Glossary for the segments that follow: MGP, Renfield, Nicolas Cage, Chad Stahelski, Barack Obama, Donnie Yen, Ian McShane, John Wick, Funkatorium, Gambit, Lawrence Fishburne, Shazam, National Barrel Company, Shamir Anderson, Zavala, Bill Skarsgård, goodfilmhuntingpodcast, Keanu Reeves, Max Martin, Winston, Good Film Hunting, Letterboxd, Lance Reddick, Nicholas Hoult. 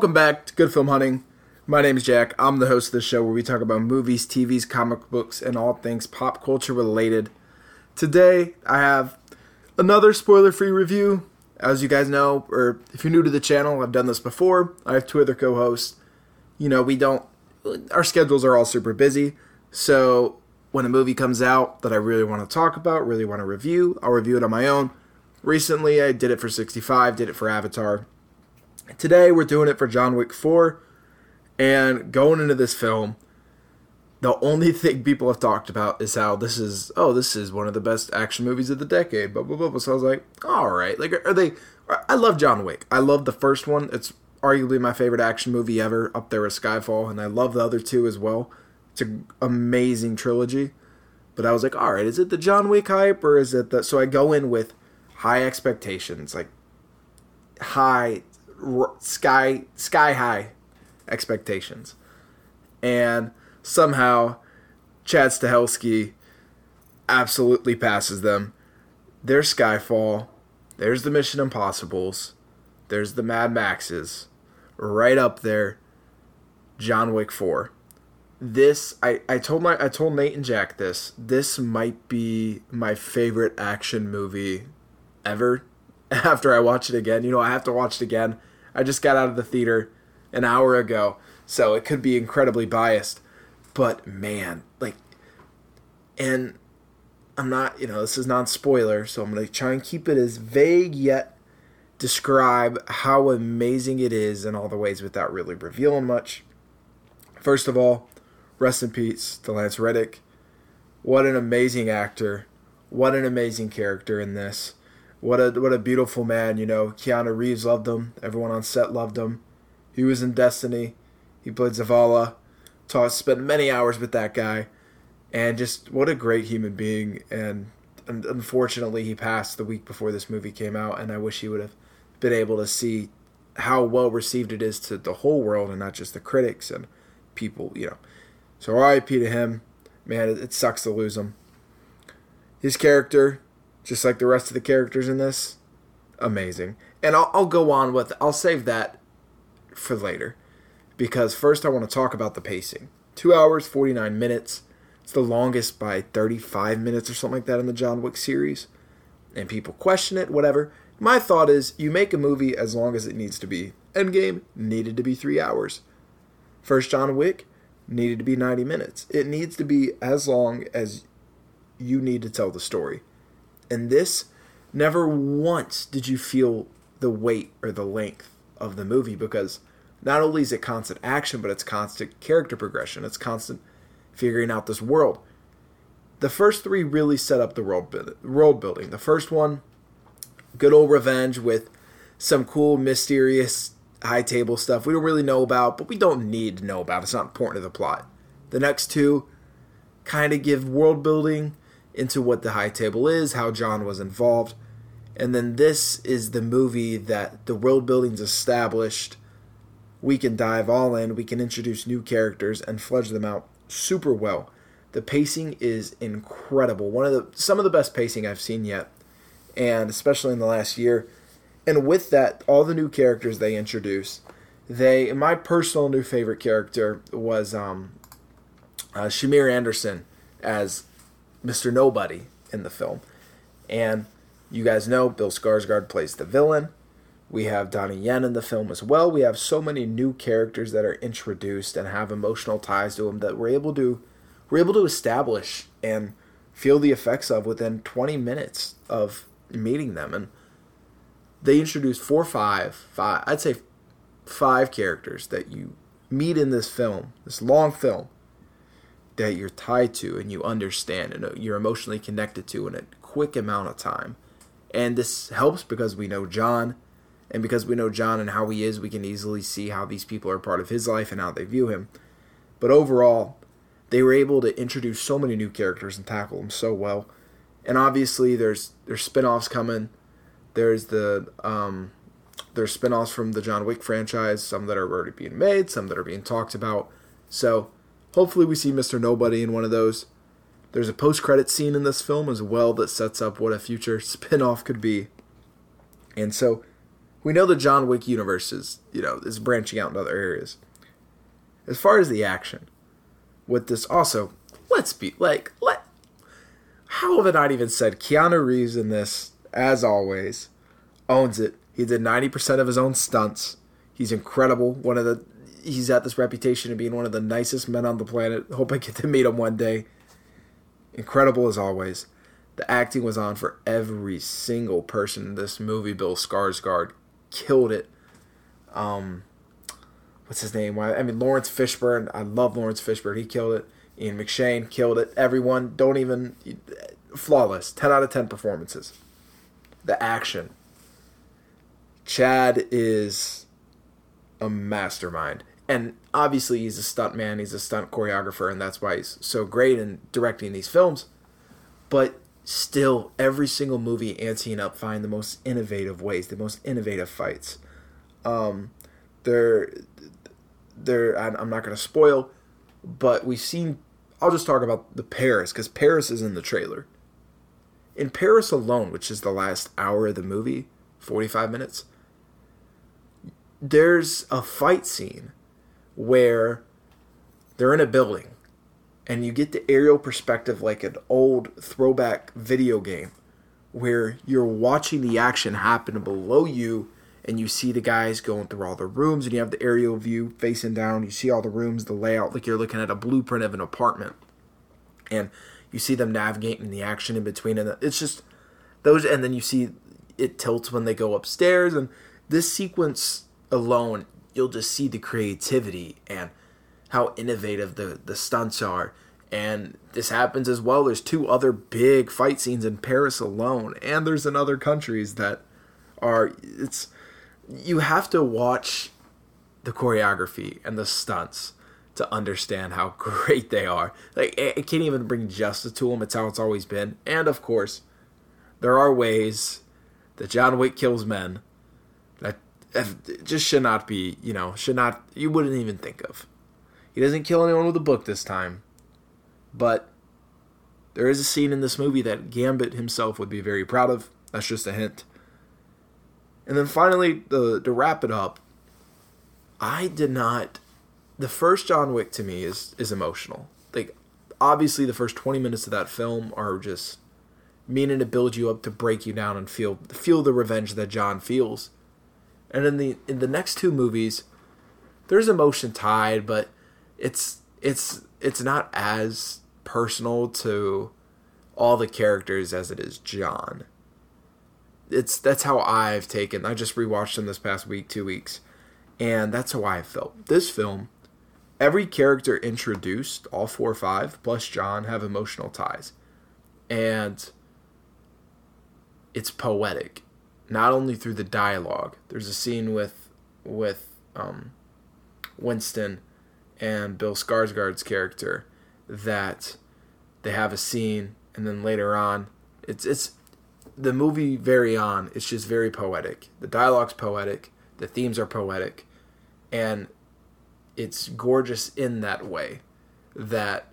Welcome back to Good Film Hunting. My name is Jack. I'm the host of this show where we talk about movies, TVs, comic books, and all things pop culture related. Today, I have another spoiler-free review. As you guys know, or if you're new to the channel, I've done this before. I have two other co-hosts. You know, our schedules are all super busy. So when a movie comes out that I really want to talk about, really want to review, I'll review it on my own. Recently, I did it for 65, did it for Avatar. Today, we're doing it for John Wick 4. And going into this film, the only thing people have talked about is how this is one of the best action movies of the decade, blah, blah, blah. So I was like, all right. I love John Wick. I love the first one. It's arguably my favorite action movie ever, up there with Skyfall. And I love the other two as well. It's an amazing trilogy. But I was like, all right, is it the John Wick hype or is it the... So I go in with high expectations, like sky high expectations. And somehow Chad Stahelski absolutely passes them. There's Skyfall. There's the Mission Impossibles. There's the Mad Maxes. Right up there, John Wick 4. This, I told Nate and Jack this. This might be my favorite action movie ever. After I watch it again, you know, I have to watch it again. I just got out of the theater an hour ago, so it could be incredibly biased. But man, and I'm not, this is non-spoiler, so I'm going to try and keep it as vague yet describe how amazing it is in all the ways without really revealing much. First of all, rest in peace to Lance Reddick. What an amazing actor. What an amazing character in this. What a beautiful man, Keanu Reeves loved him. Everyone on set loved him. He was in Destiny. He played Zavala. Spent many hours with that guy. And just what a great human being. And unfortunately, he passed the week before this movie came out. And I wish he would have been able to see how well received it is to the whole world and not just the critics and people, So RIP to him. Man, it sucks to lose him. His character... just like the rest of the characters in this. Amazing. And I'll save that for later. Because first I want to talk about the pacing. 2 hours, 49 minutes. It's the longest by 35 minutes or something like that in the John Wick series. And people question it, whatever. My thought is, you make a movie as long as it needs to be. Endgame needed to be 3 hours. First John Wick needed to be 90 minutes. It needs to be as long as you need to tell the story. And this, never once did you feel the weight or the length of the movie, because not only is it constant action, but it's constant character progression. It's constant figuring out this world. The first three really set up the world building. The first one, good old revenge with some cool, mysterious, high table stuff we don't really know about, but we don't need to know about. It's not important to the plot. The next two kind of give world building into what the high table is, how John was involved. And then this is the movie that the world building's established. We can dive all in. We can introduce new characters and flesh them out super well. The pacing is incredible. Some of the best pacing I've seen yet, and especially in the last year. And with that, all the new characters they introduce. My personal new favorite character was Shamir Anderson as Mr. Nobody in the film. And you guys know Bill Skarsgård plays the villain. We have Donnie Yen in the film as well. We have so many new characters that are introduced and have emotional ties to them that we're able to establish and feel the effects of within 20 minutes of meeting them. And they introduced five characters that you meet in this film, this long film, that you're tied to and you understand and you're emotionally connected to in a quick amount of time. And this helps because we know John, and because we know John and how he is, we can easily see how these people are part of his life and how they view him. But overall, they were able to introduce so many new characters and tackle them so well. And obviously there's spin-offs coming. There's spin-offs from the John Wick franchise, some that are already being made, some that are being talked about. So hopefully we see Mr. Nobody in one of those. There's a post-credit scene in this film as well that sets up what a future spin-off could be. And so we know the John Wick universe is, you know, is branching out in other areas. As far as the action, with this also, let's be like, how have I not even said Keanu Reeves in this, as always, owns it. He did 90% of his own stunts. He's incredible. He's had this reputation of being one of the nicest men on the planet. Hope I get to meet him one day. Incredible as always. The acting was on for every single person in this movie. Bill Skarsgård killed it. What's his name? I mean, Lawrence Fishburne. I love Lawrence Fishburne. He killed it. Ian McShane killed it. Everyone, flawless. 10 out of 10 performances. The action. Chad is a mastermind. And obviously he's a stunt man, he's a stunt choreographer, and that's why he's so great in directing these films. But still, every single movie anteing up find the most innovative ways, the most innovative fights. I'm not going to spoil, but we've seen, I'll just talk about the Paris, because Paris is in the trailer. In Paris alone, which is the last hour of the movie, 45 minutes, there's a fight scene where they're in a building and you get the aerial perspective like an old throwback video game where you're watching the action happen below you and you see the guys going through all the rooms and you have the aerial view facing down. You see all the rooms, the layout, like you're looking at a blueprint of an apartment. And you see them navigating the action in between. And it's just those, and then you see it tilts when they go upstairs. And this sequence alone, you'll just see the creativity and how innovative the stunts are. And this happens as well. There's two other big fight scenes in Paris alone, and there's in other countries that are... You have to watch the choreography and the stunts to understand how great they are. Like, it can't even bring justice to them. It's how it's always been. And, of course, there are ways that John Wick kills men that just should not be, you wouldn't even think of. He doesn't kill anyone with a book this time, but there is a scene in this movie that Gambit himself would be very proud of. That's just a hint. And then finally, to wrap it up, the first John Wick to me is emotional. Like, obviously the first 20 minutes of that film are just meaning to build you up, to break you down, and feel the revenge that John feels. And in the next two movies, there's emotion tied, but it's not as personal to all the characters as it is John. That's how I've taken. I just rewatched them this past week, 2 weeks, and that's how I felt. This film, every character introduced, all 4 or 5 plus John, have emotional ties, and it's poetic. Not only through the dialogue, there's a scene with Winston and Bill Skarsgård's character that they have a scene, and then later on, it's the movie very on. It's just very poetic. The dialogue's poetic, the themes are poetic, and it's gorgeous in that way that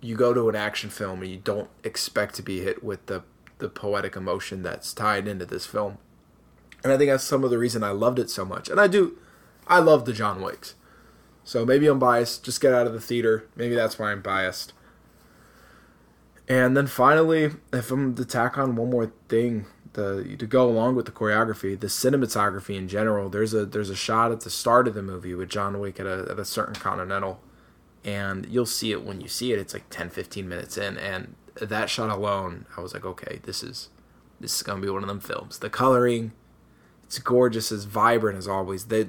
you go to an action film and you don't expect to be hit with the poetic emotion that's tied into this film. And I think that's some of the reason I loved it so much. And I love the John Wicks. So maybe I'm biased. Just get out of the theater. Maybe that's why I'm biased. And then finally, if I'm to tack on one more thing, to go along with the choreography, the cinematography in general, there's a shot at the start of the movie with John Wick at a certain Continental. And you'll see it when you see it. It's like 10, 15 minutes in. And that shot alone, I was like, okay, this is going to be one of them films. The coloring... It's gorgeous, as vibrant as always. The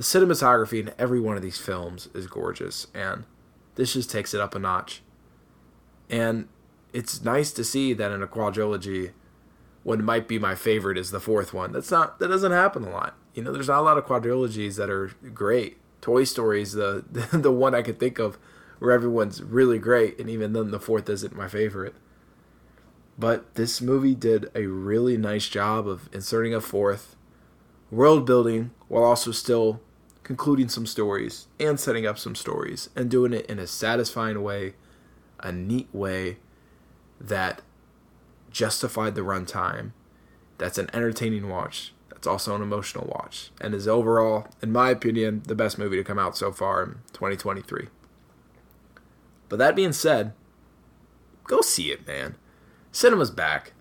cinematography in every one of these films is gorgeous, and this just takes it up a notch. And it's nice to see that in a quadrilogy, what might be my favorite is the fourth one. That doesn't happen a lot. There's not a lot of quadrilogies that are great. Toy Story is the one I could think of where everyone's really great, and even then the fourth isn't my favorite. But this movie did a really nice job of inserting a fourth, world building, while also still concluding some stories and setting up some stories, and doing it in a satisfying way, a neat way that justified the runtime, that's an entertaining watch. That's also an emotional watch, and is overall, in my opinion, the best movie to come out so far in 2023. But that being said, go see it, man. Cinema's back.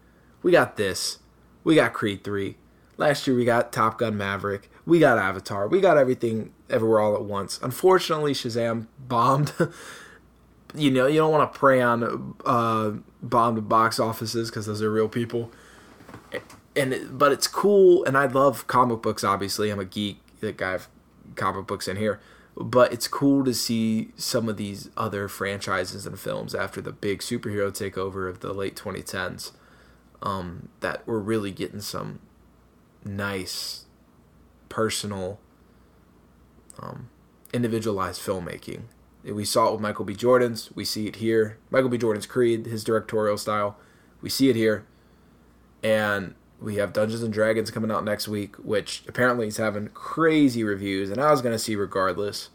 We got this. We got Creed 3. Last year we got Top Gun Maverick. We got Avatar. We got Everything Everywhere All at Once. Unfortunately, Shazam bombed. You know, you don't want to prey on bombed box offices because those are real people. But it's cool, and I love comic books, obviously. I'm a geek. Like, I have comic books in here. But it's cool to see some of these other franchises and films after the big superhero takeover of the late 2010s that we're really getting some nice, personal, individualized filmmaking. We saw it with Michael B. Jordan's. We see it here. Michael B. Jordan's Creed, his directorial style. We see it here. And we have Dungeons & Dragons coming out next week, which apparently is having crazy reviews, and I was going to see regardless.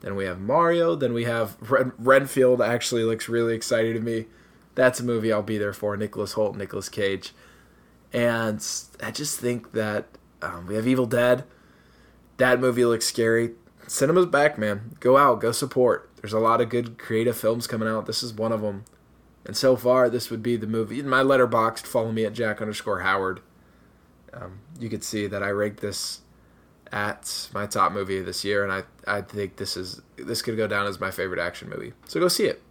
Then we have Mario. Then we have Renfield actually looks really exciting to me. That's a movie I'll be there for. Nicholas Hoult, Nicolas Cage. And I just think that we have Evil Dead. That movie looks scary. Cinema's back, man. Go out. Go support. There's a lot of good creative films coming out. This is one of them. And so far, this would be the movie. In my Letterboxd, follow me at Jack_Howard. You could see that I ranked this at my top movie of this year, and I think this could go down as my favorite action movie. So go see it.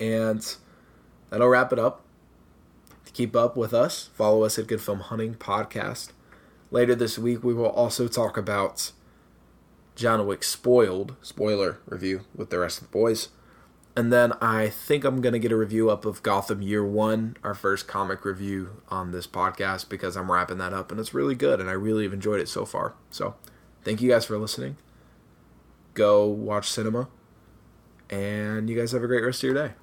And that'll wrap it up. To keep up with us, follow us at Good Film Hunting Podcast. Later this week, we will also talk about John Wick spoiler review with the rest of the boys. And then I think I'm going to get a review up of Gotham Year One, our first comic review on this podcast, because I'm wrapping that up, and it's really good, and I really have enjoyed it so far. So thank you guys for listening. Go watch cinema, and you guys have a great rest of your day.